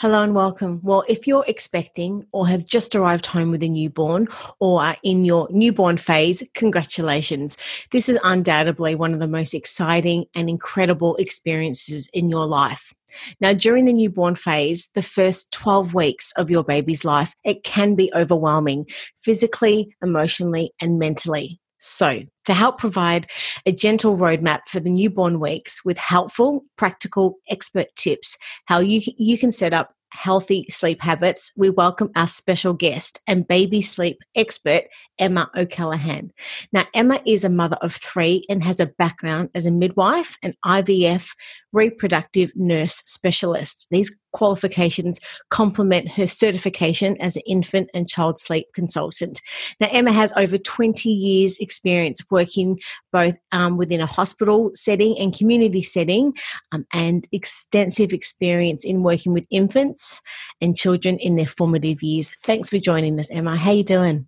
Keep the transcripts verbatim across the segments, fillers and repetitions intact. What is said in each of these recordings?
Hello and welcome. Well, if you're expecting or have just arrived home with a newborn or are in your newborn phase, congratulations. This is undoubtedly one of the most exciting and incredible experiences in your life. Now, during the newborn phase, the first twelve weeks of your baby's life, it can be overwhelming physically, emotionally, and mentally. So, to help provide a gentle roadmap for the newborn weeks with helpful, practical, expert tips, how you, you can set up healthy sleep habits, we welcome our special guest and baby sleep expert, Emma O'Callaghan. Now, Emma is a mother of three and has a background as a midwife, an I V F, reproductive nurse specialist. These qualifications complement her certification as an infant and child sleep consultant. Now, Emma has over twenty years experience working both um, within a hospital setting and community setting um, and extensive experience in working with infants and children in their formative years. Thanks for joining us, Emma. How you doing?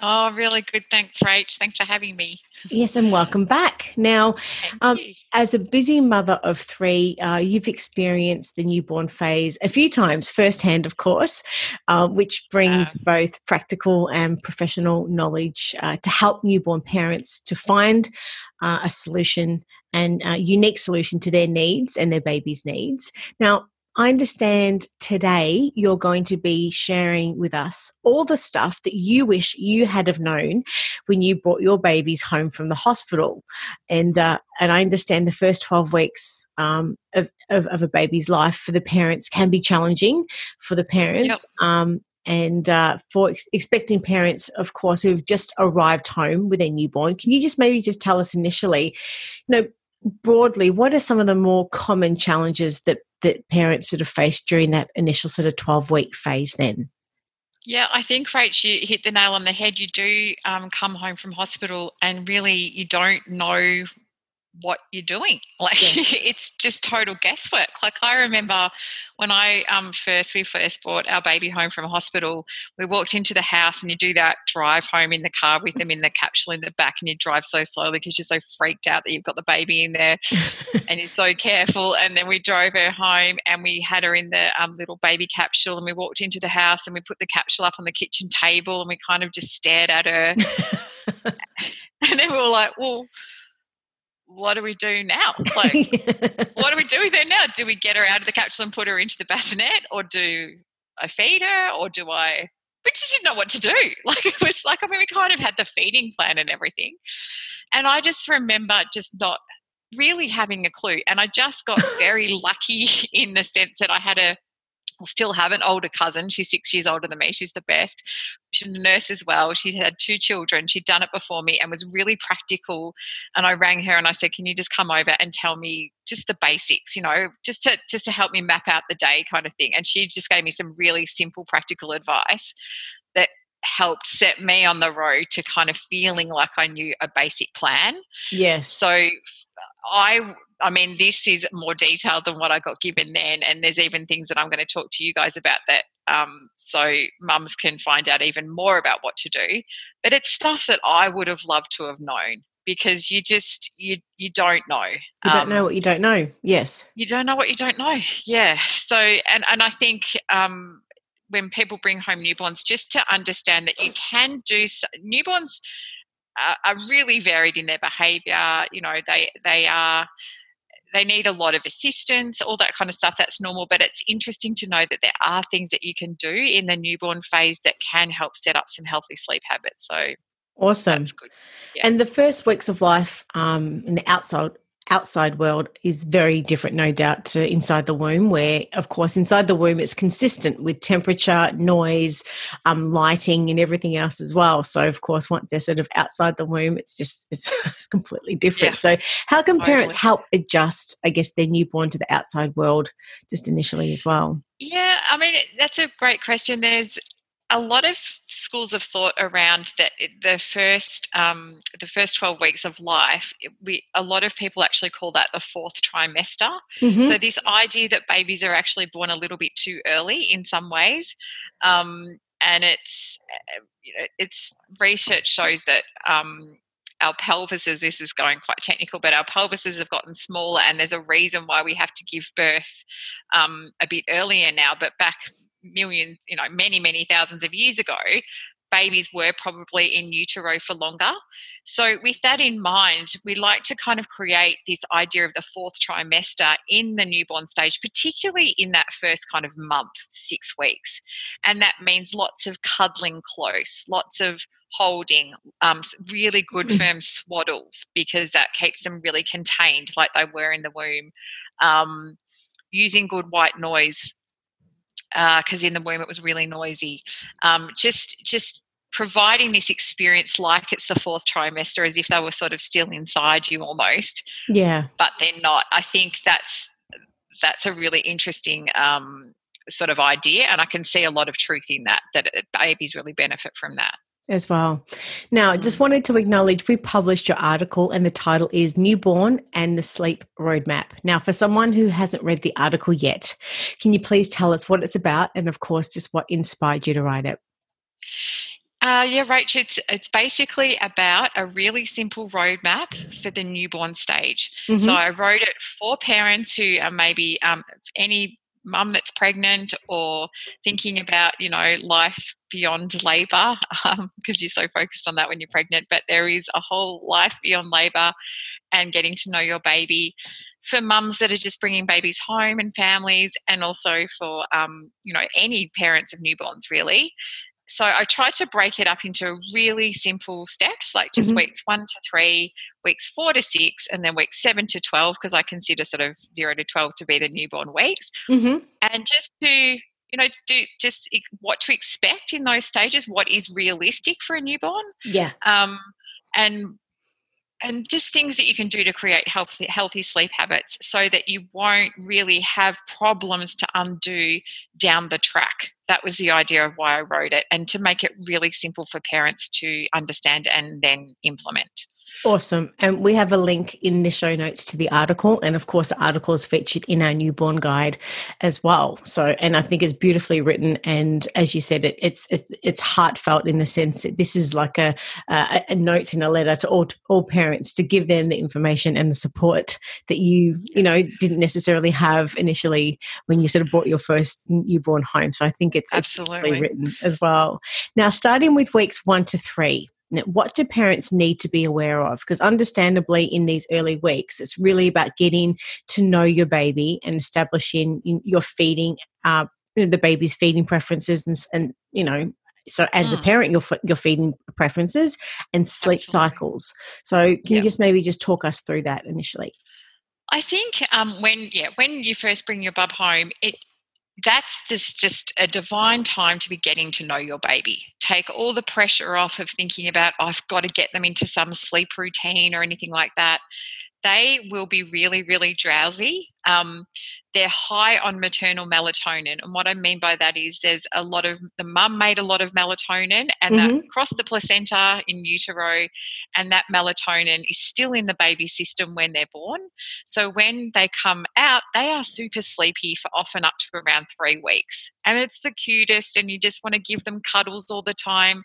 Oh, really good. Thanks, Rach. Thanks for having me. Yes, and welcome back. Now, um, as a busy mother of three, uh, you've experienced the newborn phase a few times, firsthand, of course, uh, which brings yeah. both practical and professional knowledge uh, to help newborn parents to find uh, a solution and a unique solution to their needs and their baby's needs. Now, I understand today you're going to be sharing with us all the stuff that you wish you had have known when you brought your babies home from the hospital. And uh, and I understand the first twelve weeks um, of, of, of a baby's life for the parents can be challenging for the parents. Yep. Um, and uh, for ex- expecting parents, of course, who've just arrived home with their newborn. Can you just maybe just tell us initially, you know, broadly, what are some of the more common challenges that that parents sort of face during that initial sort of twelve-week phase then? Yeah, I think, Rach, you hit the nail on the head. You do um, come home from hospital and really you don't know what you're doing. Like yes. It's just total guesswork. Like I remember when I um, first, we first brought our baby home from hospital, we walked into the house and you do that drive home in the car with them in the capsule in the back and you drive so slowly because you're so freaked out that you've got the baby in there and you're so careful. And then we drove her home and we had her in the um, little baby capsule and we walked into the house and we put the capsule up on the kitchen table and we kind of just stared at her. And then we were like, well, what do we do now? Like, what do we do with her now? Do we get her out of the capsule and put her into the bassinet, or do I feed her, or do I? We just didn't know what to do. Like it was like I mean, we kind of had the feeding plan and everything, and I just remember just not really having a clue. And I just got very lucky in the sense that I had a, I still have an older cousin. She's six years older than me. She's the best. She's a nurse as well. She had two children. She'd done it before me and was really practical. And I rang her and I said, can you just come over and tell me just the basics, you know, just to just to help me map out the day kind of thing. And she just gave me some really simple practical advice that helped set me on the road to kind of feeling like I knew a basic plan. Yes. So I... I mean, this is more detailed than what I got given then, and there's even things that I'm going to talk to you guys about that um, so mums can find out even more about what to do. But it's stuff that I would have loved to have known because you just you you don't know. You don't um, know what you don't know, yes. You don't know what you don't know, yeah. So and, and I think um, when people bring home newborns, just to understand that you can do so, – newborns are, are really varied in their behaviour. You know, they they are – they need a lot of assistance, all that kind of stuff. That's normal, but it's interesting to know that there are things that you can do in the newborn phase that can help set up some healthy sleep habits. So awesome. That's good. Yeah. And the first weeks of life um, in the outside outside world is very different, no doubt, to inside the womb where, of course, inside the womb it's consistent with temperature, noise, um, lighting and everything else as well. So, of course, once they're sort of outside the womb, it's just it's, it's completely different. Yeah. So how can parents totally. help adjust, I guess, their newborn to the outside world just initially as well? Yeah, I mean, that's a great question. There's a lot of schools of thought around that the first um, the first twelve weeks of life, we a lot of people actually call that the fourth trimester. Mm-hmm. So this idea that babies are actually born a little bit too early in some ways, um, and it's you know it's research shows that um, our pelvises. This is going quite technical, but our pelvises have gotten smaller, and there's a reason why we have to give birth um, a bit earlier now. But back millions, you know, many, many thousands of years ago, babies were probably in utero for longer. So with that in mind, we like to kind of create this idea of the fourth trimester in the newborn stage, particularly in that first kind of month, six weeks. And that means lots of cuddling close, lots of holding, um, really good firm swaddles, because that keeps them really contained like they were in the womb, um, using good white noise, because uh, in the womb it was really noisy. Um, just just providing this experience like it's the fourth trimester, as if they were sort of still inside you almost. Yeah. But they're not. I think that's that's a really interesting um, sort of idea, and I can see a lot of truth in that, that it, babies really benefit from that. As well. Now, I just wanted to acknowledge we published your article, and the title is Newborn and the Sleep Roadmap. Now, for someone who hasn't read the article yet, can you please tell us what it's about and, of course, just what inspired you to write it? Uh, yeah, Rach, it's, it's basically about a really simple roadmap for the newborn stage. Mm-hmm. So I wrote it for parents who are maybe um, any mum that's pregnant or thinking about, you know, life beyond labour, um, because you're so focused on that when you're pregnant, but there is a whole life beyond labour and getting to know your baby, for mums that are just bringing babies home and families, and also for, um, you know, any parents of newborns really. So I tried to break it up into really simple steps, like just mm-hmm. weeks one to three, weeks four to six, and then weeks seven to twelve, because I consider sort of zero to twelve to be the newborn weeks. Mm-hmm. And just to, you know, do just what to expect in those stages, what is realistic for a newborn. Yeah. Um, and and just things that you can do to create healthy, healthy sleep habits so that you won't really have problems to undo down the track. That was the idea of why I wrote it, and to make it really simple for parents to understand and then implement. Awesome. And we have a link in the show notes to the article, and of course the article is featured in our newborn guide as well. So, and I think it's beautifully written, and as you said, it, it's, it's it's heartfelt in the sense that this is like a, a, a note and a letter to all, all parents to give them the information and the support that you, you know, didn't necessarily have initially when you sort of brought your first newborn home. So I think it's absolutely written as well. Now, starting with weeks one to three, now, what do parents need to be aware of? Because understandably in these early weeks, it's really about getting to know your baby and establishing your feeding, uh, the baby's feeding preferences and, and you know, so as mm. a parent, your your feeding preferences and sleep Absolutely. cycles. So can yep. you just maybe just talk us through that initially? I think um, when, yeah, when you first bring your bub home, it That's this just a divine time to be getting to know your baby. Take all the pressure off of thinking about, oh, I've got to get them into some sleep routine or anything like that. They will be really, really drowsy. Um, they're high on maternal melatonin. And what I mean by that is there's a lot of, the mum made a lot of melatonin and mm-hmm. that crossed the placenta in utero, and that melatonin is still in the baby's system when they're born. So when they come out, they are super sleepy for often up to around three weeks. And it's the cutest, and you just want to give them cuddles all the time.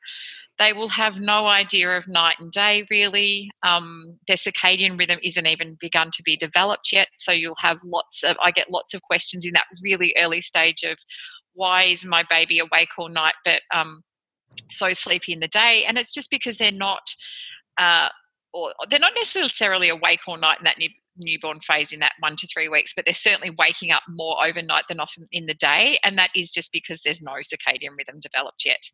They will have no idea of night and day really. Um, their circadian rhythm isn't even begun to be developed yet. So you'll have lots of, I get lots of questions in that really early stage of why is my baby awake all night but um, so sleepy in the day? And it's just because they're not, uh, or they're not necessarily awake all night in that new, newborn phase in that one to three weeks, but they're certainly waking up more overnight than often in the day. And that is just because there's no circadian rhythm developed yet.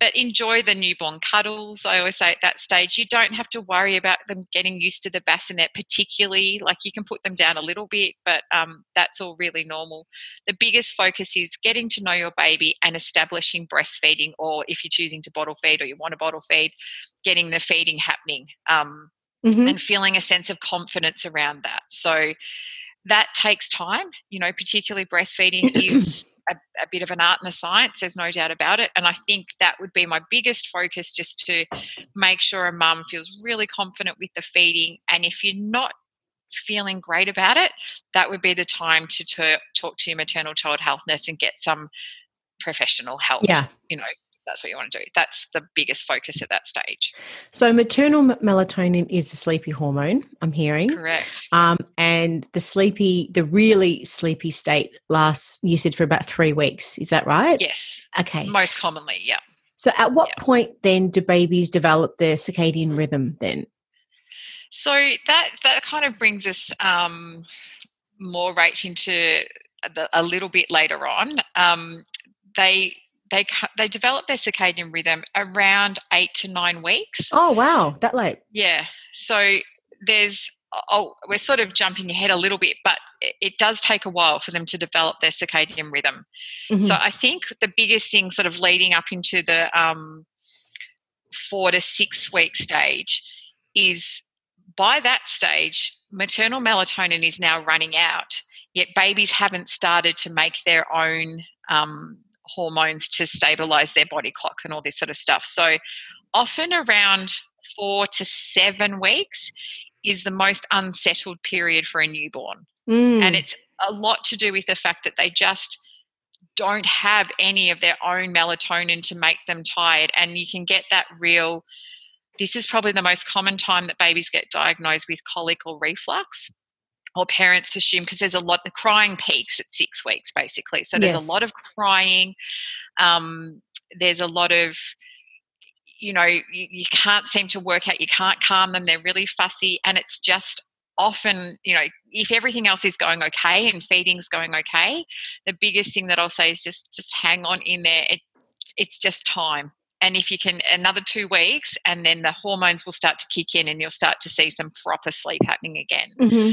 But enjoy the newborn cuddles. I always say at that stage, you don't have to worry about them getting used to the bassinet particularly. Like you can put them down a little bit, but um, that's all really normal. The biggest focus is getting to know your baby and establishing breastfeeding, or if you're choosing to bottle feed or you want to bottle feed, getting the feeding happening um, mm-hmm. and feeling a sense of confidence around that. So that takes time, you know, particularly breastfeeding is a, a bit of an art and a science, there's no doubt about it. And I think that would be my biggest focus, just to make sure a mum feels really confident with the feeding. And if you're not feeling great about it, that would be the time to ter- talk to your maternal child health nurse and get some professional help. Yeah. You know, that's what you want to do. That's the biggest focus at that stage. So maternal melatonin is the sleepy hormone, I'm hearing. Correct. Um, and the sleepy, the really sleepy state lasts, you said, for about three weeks. Is that right? Yes. Okay. Most commonly, yeah. So at what yeah. point then do babies develop their circadian rhythm then? So that, that kind of brings us um, more right into the, a little bit later on. Um, they... They they develop their circadian rhythm around eight to nine weeks. Oh, wow, that late. Yeah. So there's, oh, we're sort of jumping ahead a little bit, but it does take a while for them to develop their circadian rhythm. Mm-hmm. So I think the biggest thing sort of leading up into the um, four to six week stage is by that stage, maternal melatonin is now running out, yet babies haven't started to make their own um hormones to stabilise their body clock and all this sort of stuff. So often around four to seven weeks is the most unsettled period for a newborn. Mm. And it's a lot to do with the fact that they just don't have any of their own melatonin to make them tired. And you can get that real, this is probably the most common time that babies get diagnosed with colic or reflux. Or parents assume, because there's a lot of crying peaks at six weeks basically. So there's yes. a lot of crying. Um, there's a lot of, you know, you, you can't seem to work out, you can't calm them, they're really fussy. And it's just often, you know, if everything else is going okay and feeding's going okay, the biggest thing that I'll say is just just hang on in there. It, it's just time. And if you can, another two weeks and then the hormones will start to kick in and you'll start to see some proper sleep happening again. Mm-hmm.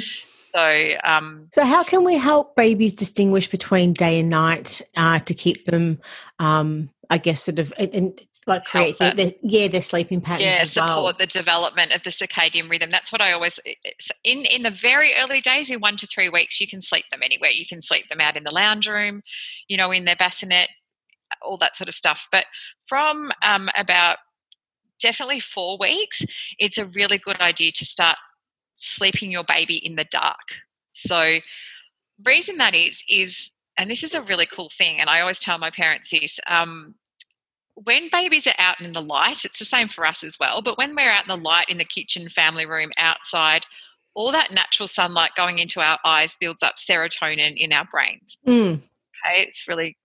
So, um, so how can we help babies distinguish between day and night uh, to keep them, um, I guess, sort of, and, and like create their, their, yeah, their sleeping patterns yeah, as well? Yeah, support the development of the circadian rhythm. That's what I always, in, in the very early days, in one to three weeks, you can sleep them anywhere. You can sleep them out in the lounge room, you know, in their bassinet, all that sort of stuff. But from um, about definitely four weeks, it's a really good idea to start sleeping your baby in the dark. So reason that is, is, and this is a really cool thing, and I always tell my parents this, um, when babies are out in the light, it's the same for us as well, but when we're out in the light, in the kitchen, family room, outside, all that natural sunlight going into our eyes builds up serotonin in our brains. Mm. Okay, it's really,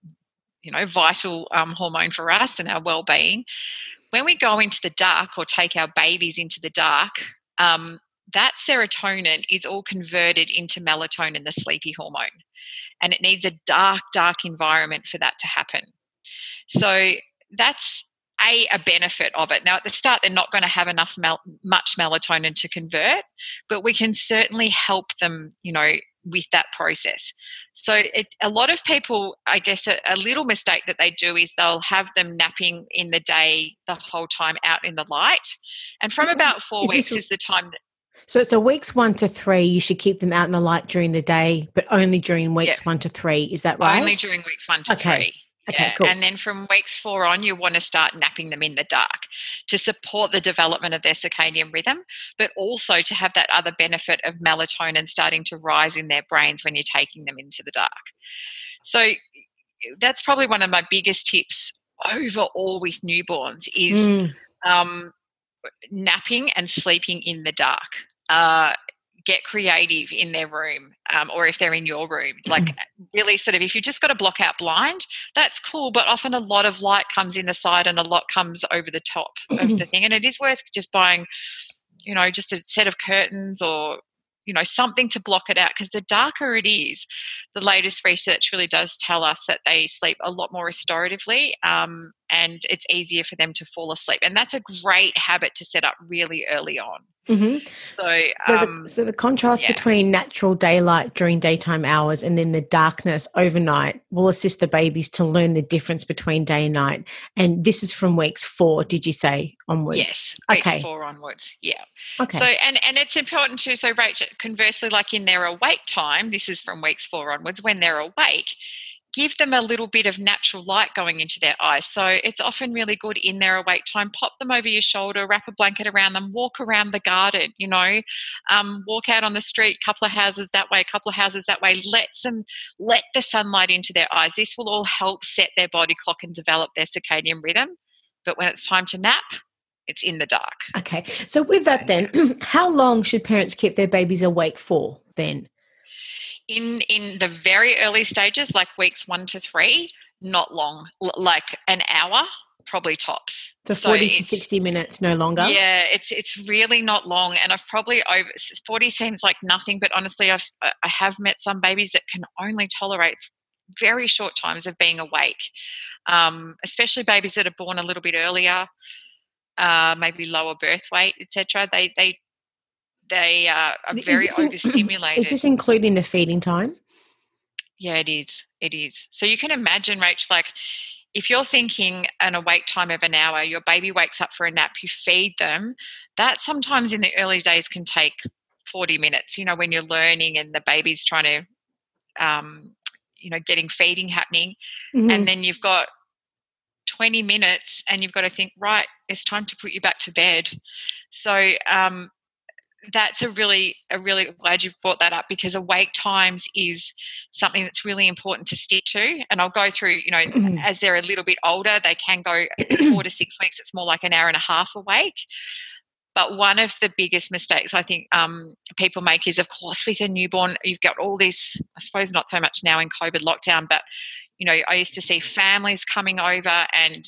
you know, vital um, hormone for us and our well-being. When we go into the dark or take our babies into the dark, um, that serotonin is all converted into melatonin, the sleepy hormone, and it needs a dark, dark environment for that to happen. So that's a, a benefit of it. Now, at the start, they're not going to have enough mel- much melatonin to convert, but we can certainly help them, you know, with that process. So it, a lot of people, I guess, a, a little mistake that they do is they'll have them napping in the day the whole time out in the light, and from about four is weeks this- is the time that So it's so weeks one to three, you should keep them out in the light during the day, but only during weeks yeah. one to three. Is that right? Only during weeks one to okay. three. Okay, yeah. Cool. And then from weeks four on, you want to start napping them in the dark to support the development of their circadian rhythm, but also to have that other benefit of melatonin starting to rise in their brains when you're taking them into the dark. So that's probably one of my biggest tips overall with newborns is mm. um, napping and sleeping in the dark. Uh, get creative in their room um, or if they're in your room. Like really sort of if you've just got a block out blind, that's cool, but often a lot of light comes in the side and a lot comes over the top of the thing, and it is worth just buying, you know, just a set of curtains or, you know, something to block it out, because the darker it is, the latest research really does tell us that they sleep a lot more restoratively um, and it's easier for them to fall asleep. And that's a great habit to set up really early on. Mm-hmm. So, so, um, the, so the contrast yeah. between natural daylight during daytime hours and then the darkness overnight will assist the babies to learn the difference between day and night. And this is from weeks four, did you say, onwards? Yes, okay. Weeks four onwards, yeah. Okay. So, and, and it's important too, so Rachel, conversely, like in their awake time, this is from weeks four onwards, when they're awake, give them a little bit of natural light going into their eyes. So it's often really good in their awake time. Pop them over your shoulder, wrap a blanket around them, walk around the garden, you know, um, walk out on the street, couple of houses that way, couple of houses that way. Let some, let the sunlight into their eyes. This will all help set their body clock and develop their circadian rhythm. But when it's time to nap, it's in the dark. Okay. So with that then, how long should parents keep their babies awake for then? In in the very early stages, like weeks one to three, not long, L- like an hour probably tops. So forty so to sixty minutes, no longer? Yeah, it's it's really not long. And I've probably over forty seems like nothing, but honestly, I've I have met some babies that can only tolerate very short times of being awake, um, especially babies that are born a little bit earlier, uh, maybe lower birth weight, et cetera. They they. They uh, are very is in, overstimulated. Is this including the feeding time? Yeah, it is. It is. So you can imagine, Rach, like if you're thinking an awake time of an hour, your baby wakes up for a nap, you feed them, that sometimes in the early days can take forty minutes, you know, when you're learning and the baby's trying to, um, you know, getting feeding happening. Mm-hmm. And then you've got twenty minutes and you've got to think, right, it's time to put you back to bed. So, um, That's a really, a really glad you brought that up, because awake times is something that's really important to stick to. And I'll go through, you know, as they're a little bit older, they can go four to six weeks. It's more like an hour and a half awake. But one of the biggest mistakes I think um, people make is, of course, with a newborn, you've got all this, I suppose not so much now in COVID lockdown, but, you know, I used to see families coming over and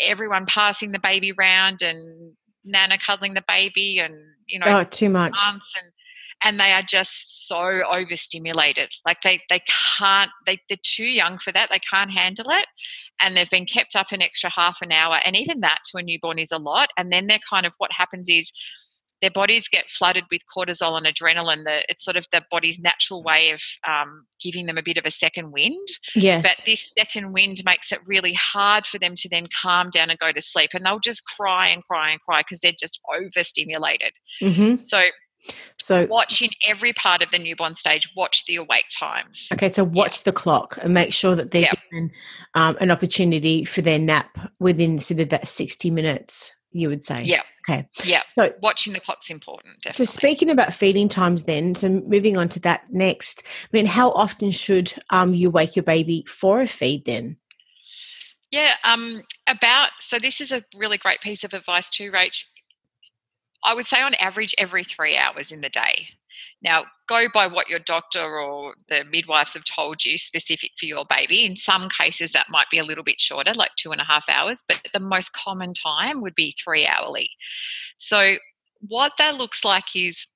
everyone passing the baby round and Nana cuddling the baby and, you know, oh, too much. And, and they are just so overstimulated. Like they, they can't, they, they're too young for that. They can't handle it. And they've been kept up an extra half an hour. And even that to a newborn is a lot. And then they're kind of, what happens is their bodies get flooded with cortisol and adrenaline. The, it's sort of the body's natural way of um, giving them a bit of a second wind. Yes. But this second wind makes it really hard for them to then calm down and go to sleep. And they'll just cry and cry and cry because they're just overstimulated. Mm-hmm. So, so watch in every part of the newborn stage, watch the awake times. Okay, so watch yeah. the clock and make sure that they're yeah. given um, an opportunity for their nap within sort of that sixty minutes. You would say. Yeah. Okay. Yeah. So watching the clock's important. Definitely. So speaking about feeding times then, so moving on to that next, I mean, how often should um, you wake your baby for a feed then? Yeah. Um, about, so this is a really great piece of advice too, Rach. I would say on average every three hours in the day. Now, go by what your doctor or the midwives have told you specific for your baby. In some cases, that might be a little bit shorter, like two and a half hours, but the most common time would be three hourly. So what that looks like is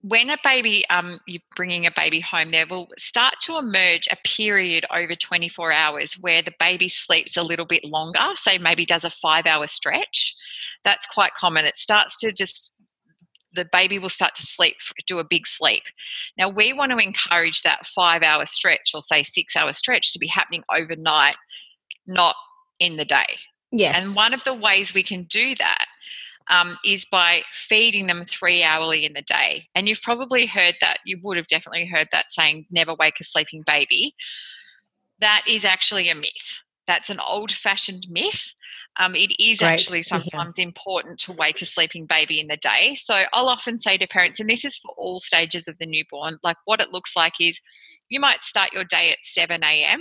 when a baby, um, you're bringing a baby home, there will start to emerge a period over twenty-four hours where the baby sleeps a little bit longer, so maybe does a five-hour stretch. That's quite common. It starts to just... the baby will start to sleep, do a big sleep. Now, we want to encourage that five-hour stretch or, say, six-hour stretch to be happening overnight, not in the day. Yes. And one of the ways we can do that um, is by feeding them three hourly in the day. And you've probably heard that. You would have definitely heard that saying, never wake a sleeping baby. That is actually a myth. That's an old-fashioned myth. Um, it is Great. actually sometimes yeah. important to wake a sleeping baby in the day. So I'll often say to parents, and this is for all stages of the newborn, like what it looks like is you might start your day at seven a.m.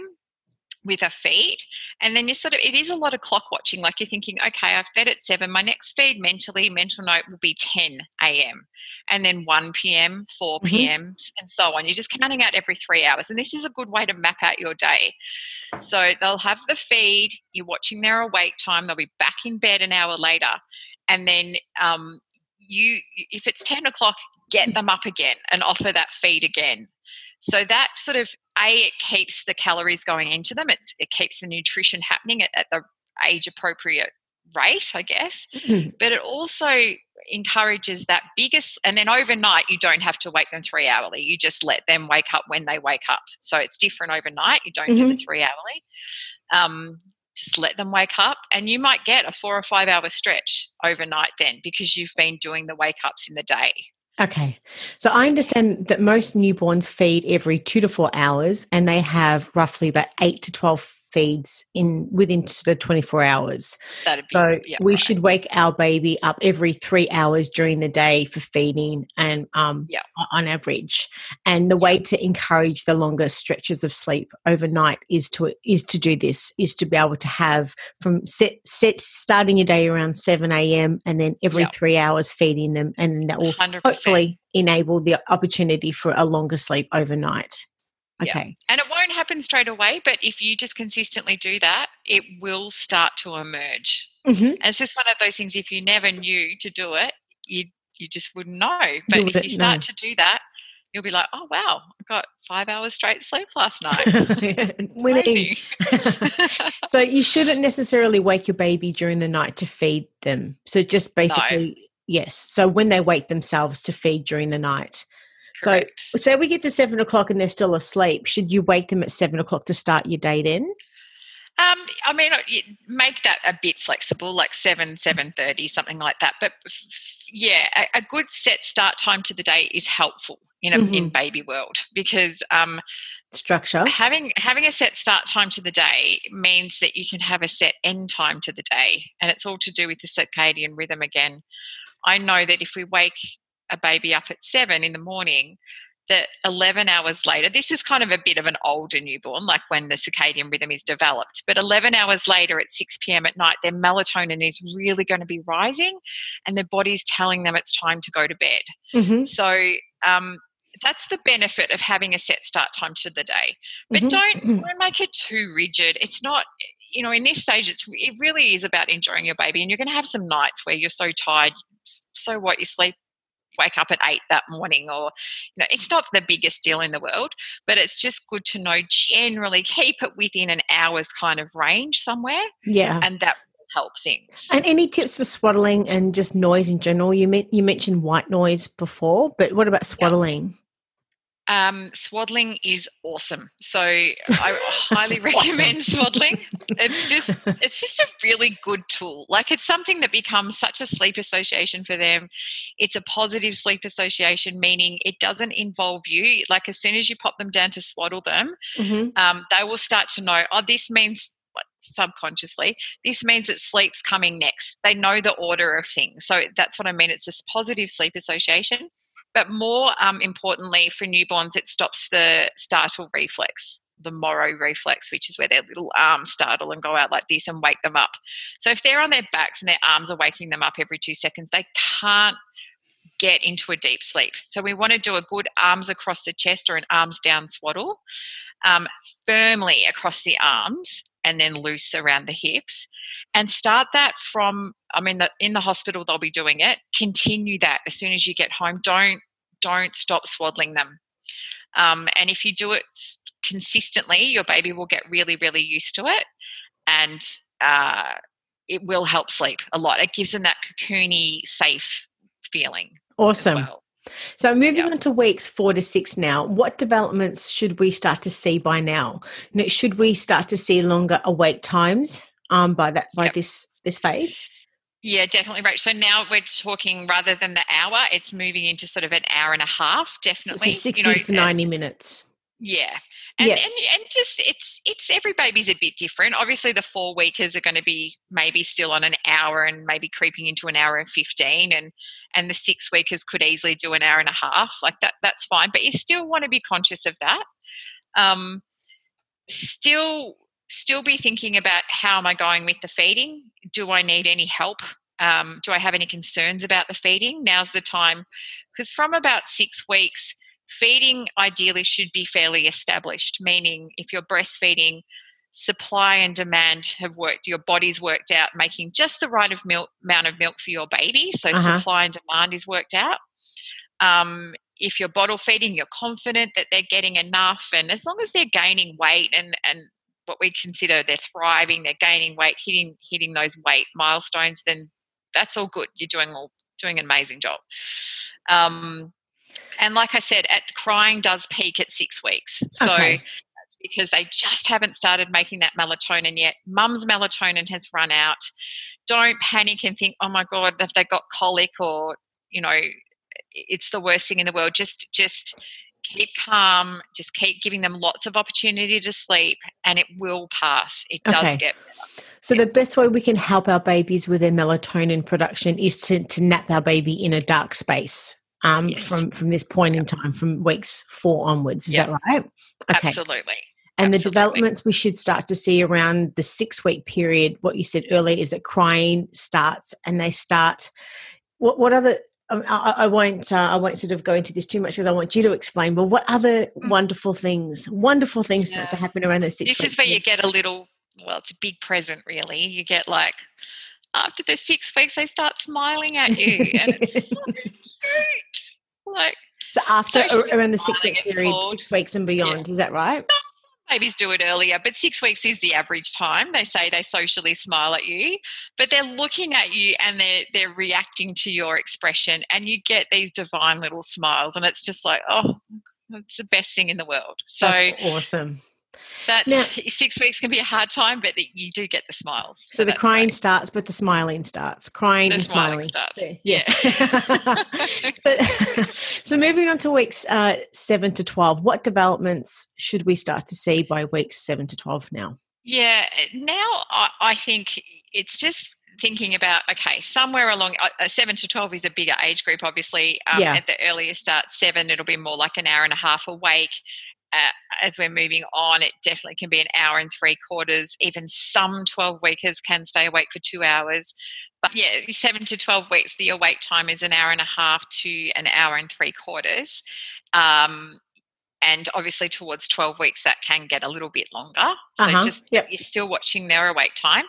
with a feed, and then you sort of, it is a lot of clock watching. Like you're thinking, okay, I've fed at seven, my next feed mentally, mental note will be ten a.m. and then one p.m., four p.m. mm-hmm. and so on. You're just counting out every three hours. And this is a good way to map out your day. So they'll have the feed, you're watching their awake time, they'll be back in bed an hour later. And then um, you, if it's ten o'clock, get them up again and offer that feed again. So that sort of, A, it keeps the calories going into them. It's, it keeps the nutrition happening at, at the age-appropriate rate, I guess. Mm-hmm. But it also encourages that biggest – and then overnight you don't have to wake them three hourly. You just let them wake up when they wake up. So it's different overnight. You don't mm-hmm. do the three hourly. Um, just let them wake up, and you might get a four- or five-hour stretch overnight then because you've been doing the wake-ups in the day. Okay. So I understand that most newborns feed every two to four hours and they have roughly about eight to twelve feeds in within sort of twenty-four hours. That'd be, so yeah, we right. should wake our baby up every three hours during the day for feeding and um, yeah. on average. And the yeah. way to encourage the longer stretches of sleep overnight is to is to do this, is to be able to have from set, set starting your day around seven a.m. and then every yeah. three hours feeding them, and that will one hundred percent hopefully enable the opportunity for a longer sleep overnight. Okay. Yeah. And it won't happen straight away, but if you just consistently do that, it will start to emerge. Mm-hmm. And it's just one of those things, if you never knew to do it, you you just wouldn't know. But you if you start know. to do that, you'll be like, oh, wow, I got five hours straight sleep last night. Winning. So you shouldn't necessarily wake your baby during the night to feed them. So just basically, no. yes. So when they wake themselves to feed during the night. Correct. So say we get to seven o'clock and they're still asleep. Should you wake them at seven o'clock to start your day then? Um, I mean, make that a bit flexible, like seven, seven thirty, something like that. But yeah, a, a good set start time to the day is helpful in a, mm-hmm. in baby world, because um, structure having having a set start time to the day means that you can have a set end time to the day, and it's all to do with the circadian rhythm again. I know that if we wake a baby up at seven in the morning, that eleven hours later, this is kind of a bit of an older newborn, like when the circadian rhythm is developed, but eleven hours later at six p.m. at night, their melatonin is really going to be rising and their body's telling them it's time to go to bed. Mm-hmm. So um, that's the benefit of having a set start time to the day. But mm-hmm. don't, don't make it too rigid. It's not... You know, in this stage, it's, it really is about enjoying your baby, and you're going to have some nights where you're so tired, so what, you sleep, wake up at eight that morning, or you know, it's not the biggest deal in the world, but it's just good to know generally keep it within an hour's kind of range somewhere. Yeah. And that will help things. And any tips for swaddling and just noise in general? You me- you mentioned white noise before, but what about swaddling? Yep. Um, swaddling is awesome. So I highly recommend awesome. swaddling. It's just it's just a really good tool. Like, it's something that becomes such a sleep association for them. It's a positive sleep association, meaning it doesn't involve you. Like, as soon as you pop them down to swaddle them, mm-hmm. um, they will start to know, oh, this means subconsciously, this means that sleep's coming next. They know the order of things. So that's what I mean. It's this positive sleep association. But more um, importantly for newborns, it stops the startle reflex, the Morrow reflex, which is where their little arms startle and go out like this and wake them up. So if they're on their backs and their arms are waking them up every two seconds, they can't get into a deep sleep. So we want to do a good arms across the chest or an arms down swaddle, um, firmly across the arms and then loose around the hips, and start that from, I mean, the, in the hospital they'll be doing it. Continue that as soon as you get home. Don't don't stop swaddling them. Um, and if you do it consistently, your baby will get really, really used to it, and uh, it will help sleep a lot. It gives them that cocoony, safe feeling. Awesome. As well. So moving yep. on to weeks four to six now, what developments should we start to see by now? Should we start to see longer awake times um, by that by yep. this this phase? Yeah, definitely, Rach. So now we're talking, rather than the hour, it's moving into sort of an hour and a half, definitely. So sixty you know, to ninety and, minutes. Yeah. And, yeah. and and just it's it's every baby's a bit different. Obviously the four weekers are going to be maybe still on an hour and maybe creeping into an hour and fifteen, and and the six weekers could easily do an hour and a half. Like that that's fine. But you still want to be conscious of that. Um, still still be thinking about, how am I going with the feeding? Do I need any help? Um, do I have any concerns about the feeding? Now's the time, because from about six weeks feeding ideally should be fairly established, meaning if you're breastfeeding, supply and demand have worked, your body's worked out making just the right of milk, amount of milk for your baby. So uh-huh. supply and demand is worked out. Um, if you're bottle feeding, you're confident that they're getting enough, and as long as they're gaining weight and, and what we consider they're thriving, they're gaining weight, hitting hitting those weight milestones, then that's all good. You're doing all doing an amazing job. Um And like I said, at crying does peak at six weeks. So okay. that's because they just haven't started making that melatonin yet. Mum's melatonin has run out. Don't panic and think, oh, my God, have they got colic, or, you know, it's the worst thing in the world. Just just keep calm. Just keep giving them lots of opportunity to sleep, and it will pass. It does okay. get better. So yeah. the best way we can help our babies with their melatonin production is to, to nap our baby in a dark space um, yes. from, from this point yep. in time, from weeks four onwards. Is yep. that right? Okay. Absolutely. And Absolutely. the developments we should start to see around the six-week period, what you said earlier, is that crying starts and they start – what what other um, – I, I won't uh, I won't sort of go into this too much because I want you to explain, but what other mm. wonderful things, wonderful things yeah. start to happen around that six-week period? This is where you get a little – well, it's a big present really. You get like after the six weeks they start smiling at you and it's so cute. Like, so after so around the six-week period, called. six weeks and beyond, yeah. is that right? No. Babies do it earlier, but six weeks is the average time. They say they socially smile at you, but they're looking at you and they're, they're reacting to your expression, and you get these divine little smiles, and it's just like, oh, it's the best thing in the world. So that's awesome. That's, now, six weeks can be a hard time, but you do get the smiles. So, so the crying great. starts, but the smiling starts. Crying the and smiling. smiling. Starts. So, yes. so, so moving on to weeks uh, seven to twelve, what developments should we start to see by weeks seven to twelve now? Yeah, now I, I think it's just thinking about, okay, somewhere along uh, seven to twelve is a bigger age group, obviously. Um, yeah. At the earlier start, seven, it'll be more like an hour and a half awake. Uh, as we're moving on, it definitely can be an hour and three quarters. Even some twelve-weekers can stay awake for two hours. But, yeah, seven to twelve weeks, the awake time is an hour and a half to an hour and three quarters. Um, and, obviously, towards twelve weeks, that can get a little bit longer. So uh-huh. just yep. you're still watching their awake time.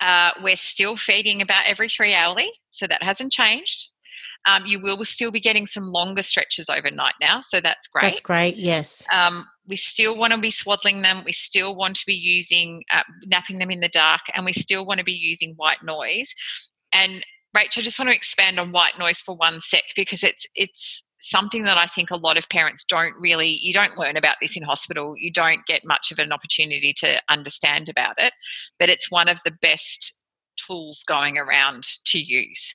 Uh, we're still feeding about every three hourly, so that hasn't changed. Um, you will still be getting some longer stretches overnight now, so that's great. That's great, yes. Um, we still want to be swaddling them. We still want to be using, uh, napping them in the dark, and we still want to be using white noise. And, Rach, I just want to expand on white noise for one sec, because it's it's something that I think a lot of parents don't really, you don't learn about this in hospital. You don't get much of an opportunity to understand about it, but it's one of the best tools going around to use,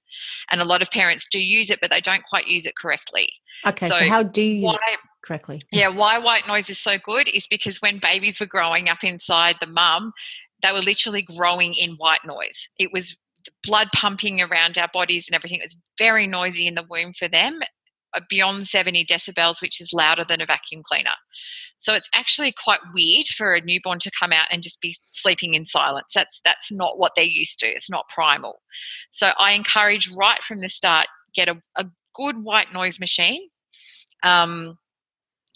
and a lot of parents do use it, but they don't quite use it correctly. Okay, so, so how do you why, use it correctly? Yeah, why white noise is so good is because when babies were growing up inside the mum, they were literally growing in white noise. It was the blood pumping around our bodies and everything. It was very noisy in the womb for them, beyond seventy decibels, which is louder than a vacuum cleaner. So it's actually quite weird for a newborn to come out and just be sleeping in silence. That's that's not what they're used to. It's not primal. So I encourage right from the start, get a, a good white noise machine. Um,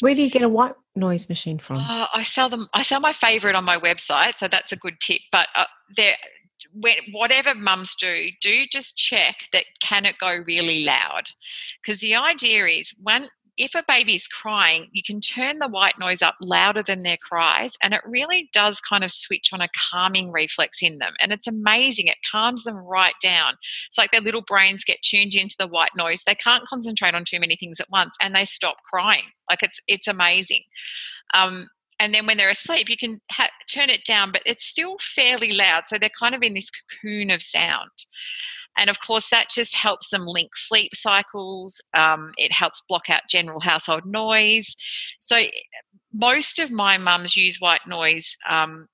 Where do you get a white noise machine from? Uh, I sell them. I sell my favourite on my website, so that's a good tip. But uh, they're... When, whatever mums do, do just check that can it go really loud, because the idea is when if a baby's crying, you can turn the white noise up louder than their cries, and it really does kind of switch on a calming reflex in them, and it's amazing. It calms them right down. It's like their little brains get tuned into the white noise. They can't concentrate on too many things at once, and they stop crying. Like it's it's amazing. Um, And then when they're asleep, you can ha- turn it down, but it's still fairly loud. So they're kind of in this cocoon of sound. And, of course, that just helps them link sleep cycles. Um, it helps block out general household noise. So most of my mums use white noise um,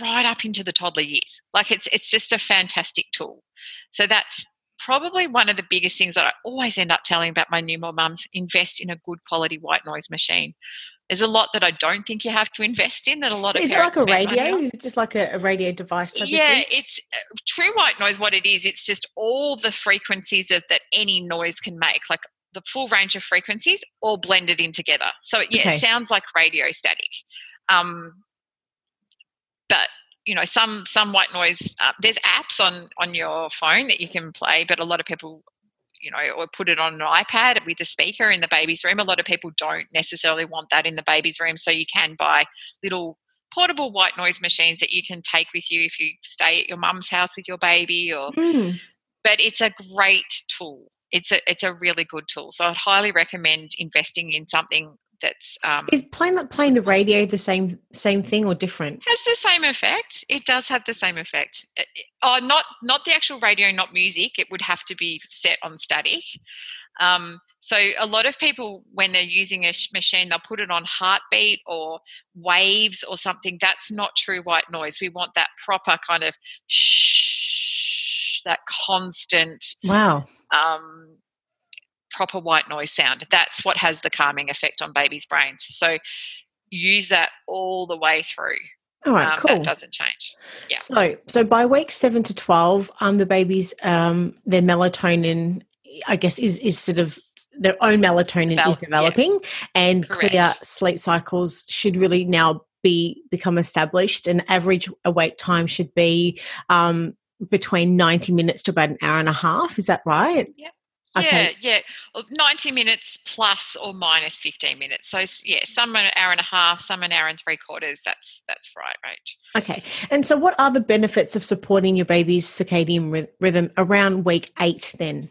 right up into the toddler years. Like it's it's just a fantastic tool. So that's probably one of the biggest things that I always end up telling about my new mum mums, invest in a good quality white noise machine. There's a lot that I don't think you have to invest in that a lot so of parents spend money on. Is it like a radio? Is it just like a, a radio device type yeah, of thing? Yeah, it's uh, true white noise, what it is, it's just all the frequencies of that any noise can make, like the full range of frequencies all blended in together. So, yeah, okay. It sounds like radio static. Um, but, you know, some some white noise, uh, there's apps on, on your phone that you can play, but a lot of people... you know, or put it on an iPad with a speaker in the baby's room. A lot of people don't necessarily want that in the baby's room, so you can buy little portable white noise machines that you can take with you if you stay at your mum's house with your baby. Or, mm. But it's a great tool. It's a it's a really good tool. So I'd highly recommend investing in something that's um, is playing the, playing the radio the same same thing or different? Has the same effect. It does have the same effect. It, oh, not not the actual radio, not music. It would have to be set on static. Um, so a lot of people, when they're using a machine, they'll put it on heartbeat or waves or something. That's not true white noise. We want that proper kind of shh, that constant, wow, um, proper white noise sound. That's what has the calming effect on babies' brains. So use that all the way through. All right, um, cool. That doesn't change. Yeah. So, so by week seven to twelve, um, the babies, um, their melatonin, I guess, is is sort of their own melatonin Devel- is developing, yeah. and Correct. Clear sleep cycles should really now be become established. And the average awake time should be um, between ninety minutes to about an hour and a half. Is that right? Yeah. Okay. Yeah, yeah. ninety minutes plus or minus fifteen minutes. So, yeah, some an hour and a half, some an hour and three quarters. That's that's right, right. Okay. And so what are the benefits of supporting your baby's circadian rhythm around week eight then?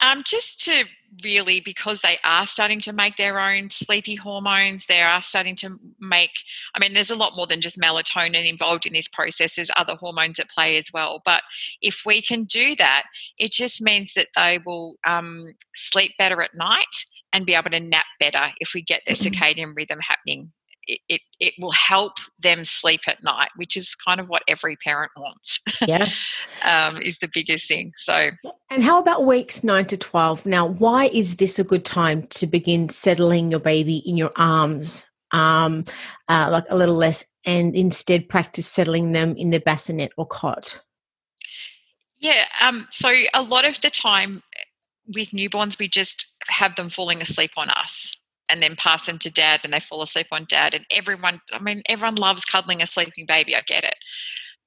Um, just to really, because they are starting to make their own sleepy hormones, they are starting to make, I mean, there's a lot more than just melatonin involved in this process. There's other hormones at play as well. But if we can do that, it just means that they will um, sleep better at night and be able to nap better if we get their circadian rhythm happening. It, it it will help them sleep at night, which is kind of what every parent wants. Yeah, um, is the biggest thing. So, and how about weeks nine to twelve? Now, why is this a good time to begin settling your baby in your arms, um, uh, like a little less, and instead practice settling them in the bassinet or cot? Yeah, um, so a lot of the time with newborns, we just have them falling asleep on us. And then pass them to dad and they fall asleep on dad. And everyone, I mean, everyone loves cuddling a sleeping baby. I get it.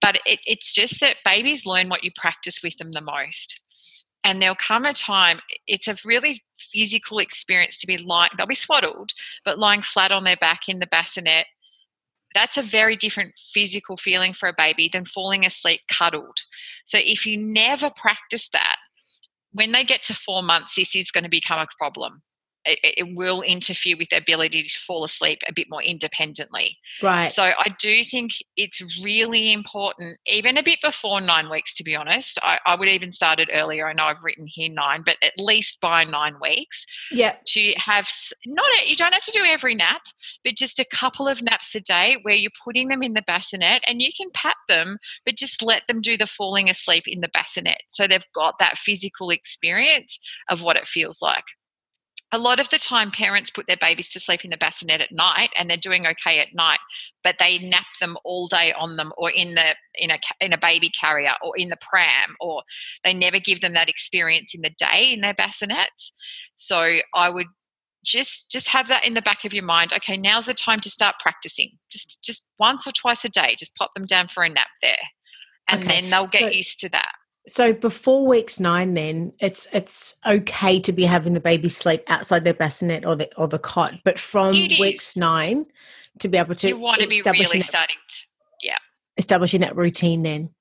But it, it's just that babies learn what you practice with them the most. And there'll come a time, it's a really physical experience to be lying, they'll be swaddled, but lying flat on their back in the bassinet. That's a very different physical feeling for a baby than falling asleep cuddled. So if you never practice that, when they get to four months, this is going to become a problem. It will interfere with their ability to fall asleep a bit more independently. Right. So I do think it's really important, even a bit before nine weeks, to be honest. I, I would even start it earlier. I know I've written here nine, but at least by nine weeks. Yeah. To have not a, you don't have to do every nap, but just a couple of naps a day where you're putting them in the bassinet and you can pat them, but just let them do the falling asleep in the bassinet. So they've got that physical experience of what it feels like. A lot of the time parents put their babies to sleep in the bassinet at night and they're doing okay at night, but they nap them all day on them or in the in a in a baby carrier or in the pram, or they never give them that experience in the day in their bassinets. So I would just just have that in the back of your mind. Okay, now's the time to start practicing. Just just once or twice a day, just pop them down for a nap there. And okay. then they'll get so- used to that. So before weeks nine, then it's it's okay to be having the baby sleep outside their bassinet or the or the cot, but from weeks nine to be able to you want to be really starting, to, yeah, establishing that routine. Then,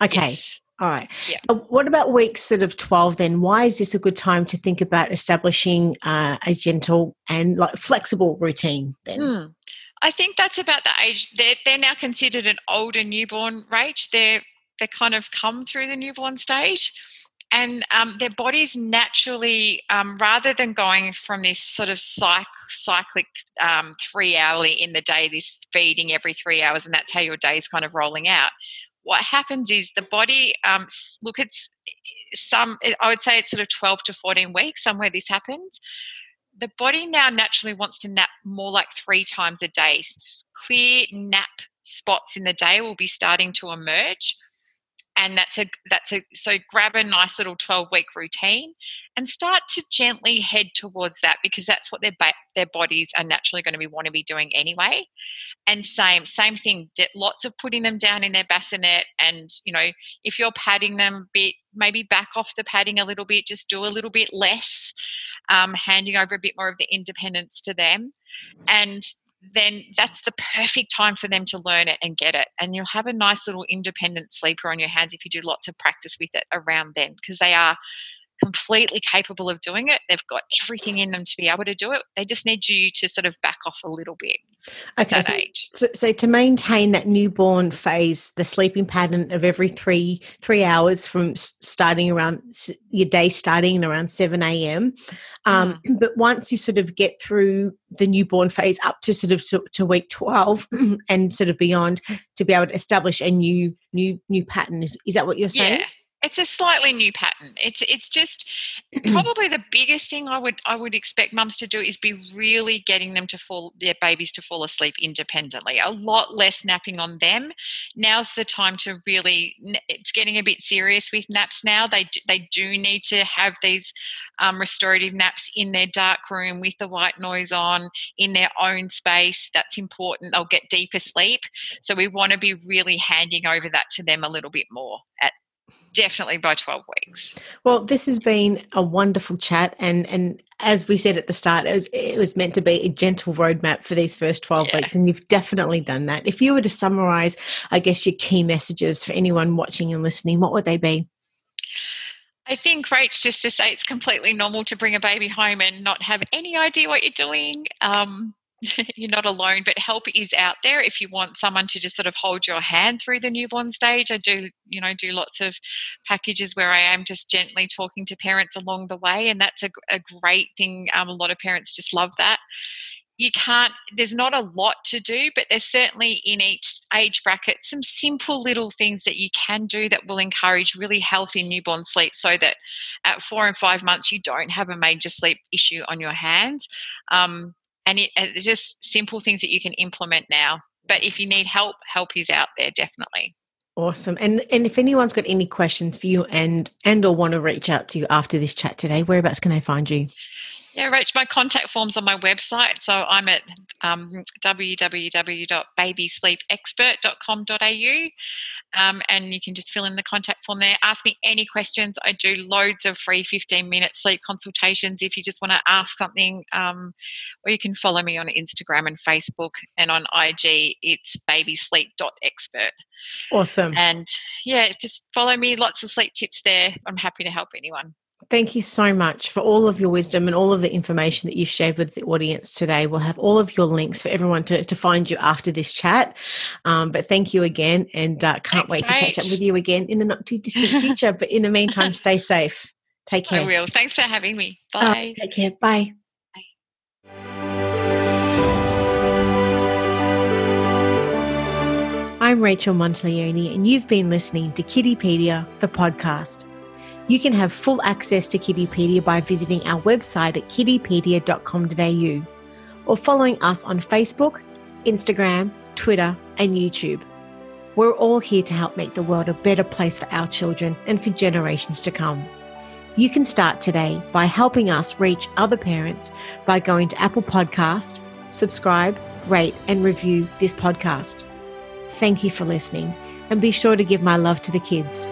okay, yes. All right. Yeah. Uh, what about weeks sort of twelve? Then, why is this a good time to think about establishing uh, a gentle and like flexible routine? Then. Mm. I think that's about the age. They're they're now considered an older newborn, Rach. They're They kind of come through the newborn stage, and um, their bodies naturally, um, rather than going from this sort of cyc- cyclic um, three hourly in the day, this feeding every three hours, and that's how your day's kind of rolling out. What happens is the body, um, look, it's some, I would say it's sort of twelve to fourteen weeks, somewhere this happens. The body now naturally wants to nap more like three times a day. Clear nap spots in the day will be starting to emerge. And that's a that's a so grab a nice little twelve week routine and start to gently head towards that, because that's what their ba- their bodies are naturally going to be want to be doing anyway. And same same thing, lots of putting them down in their bassinet, and you know, if you're patting them a bit, maybe back off the padding a little bit, just do a little bit less, um, handing over a bit more of the independence to them, and then that's the perfect time for them to learn it and get it. And you'll have a nice little independent sleeper on your hands if you do lots of practice with it around then, because they are completely capable of doing it. They've got everything in them to be able to do it. They just need you to sort of back off a little bit. Okay. At that so, age. So, so to maintain that newborn phase, the sleeping pattern of every three three hours from starting around your day starting around seven a.m. Um, mm. But once you sort of get through the newborn phase up to sort of to, to week twelve and sort of beyond, to be able to establish a new new new pattern, is is that what you're saying? Yeah. It's a slightly new pattern. It's it's just probably the biggest thing I would I would expect mums to do is be really getting them to fall their babies to fall asleep independently. A lot less napping on them. Now's the time to really. It's getting a bit serious with naps now. They do, they do need to have these um, restorative naps in their dark room with the white noise on in their own space. That's important. They'll get deeper sleep. So we want to be really handing over that to them a little bit more at. Definitely by twelve weeks. Well, this has been a wonderful chat, and and as we said at the start, it was, it was meant to be a gentle roadmap for these first twelve yeah. weeks, and you've definitely done that. If you were to summarise, I guess, your key messages for anyone watching and listening, what would they be? I think, Rach, just to say it's completely normal to bring a baby home and not have any idea what you're doing. Um You're not alone, but help is out there if you want someone to just sort of hold your hand through the newborn stage. I do, you know, do lots of packages where I am just gently talking to parents along the way, and that's a, a great thing. Um, a lot of parents just love that. You can't, there's not a lot to do, but there's certainly in each age bracket some simple little things that you can do that will encourage really healthy newborn sleep so that at four and five months you don't have a major sleep issue on your hands. Um, And it, it's just simple things that you can implement now. But if you need help, help is out there, definitely. Awesome. And and if anyone's got any questions for you and, and or want to reach out to you after this chat today, whereabouts can they find you? Yeah, Rach, my contact form's on my website. So I'm at um, w w w dot baby sleep expert dot com dot a u um, and you can just fill in the contact form there. Ask me any questions. I do loads of free fifteen-minute sleep consultations if you just want to ask something, um, or you can follow me on Instagram and Facebook, and on I G it's babysleep dot expert. Awesome. And, yeah, just follow me. Lots of sleep tips there. I'm happy to help anyone. Thank you so much for all of your wisdom and all of the information that you've shared with the audience today. We'll have all of your links for everyone to, to find you after this chat. Um, but thank you again, and uh, can't Thanks, wait to Rach. catch up with you again in the not too distant future. But in the meantime, stay safe. Take care. I will. Thanks for having me. Bye. Oh, take care. Bye. Bye. I'm Rachel Montaliani, and you've been listening to Kiddipedia, the podcast. You can have full access to Kiddipedia by visiting our website at kiddipedia dot com dot a u or following us on Facebook, Instagram, Twitter and YouTube. We're all here to help make the world a better place for our children and for generations to come. You can start today by helping us reach other parents by going to Apple Podcast, subscribe, rate and review this podcast. Thank you for listening, and be sure to give my love to the kids.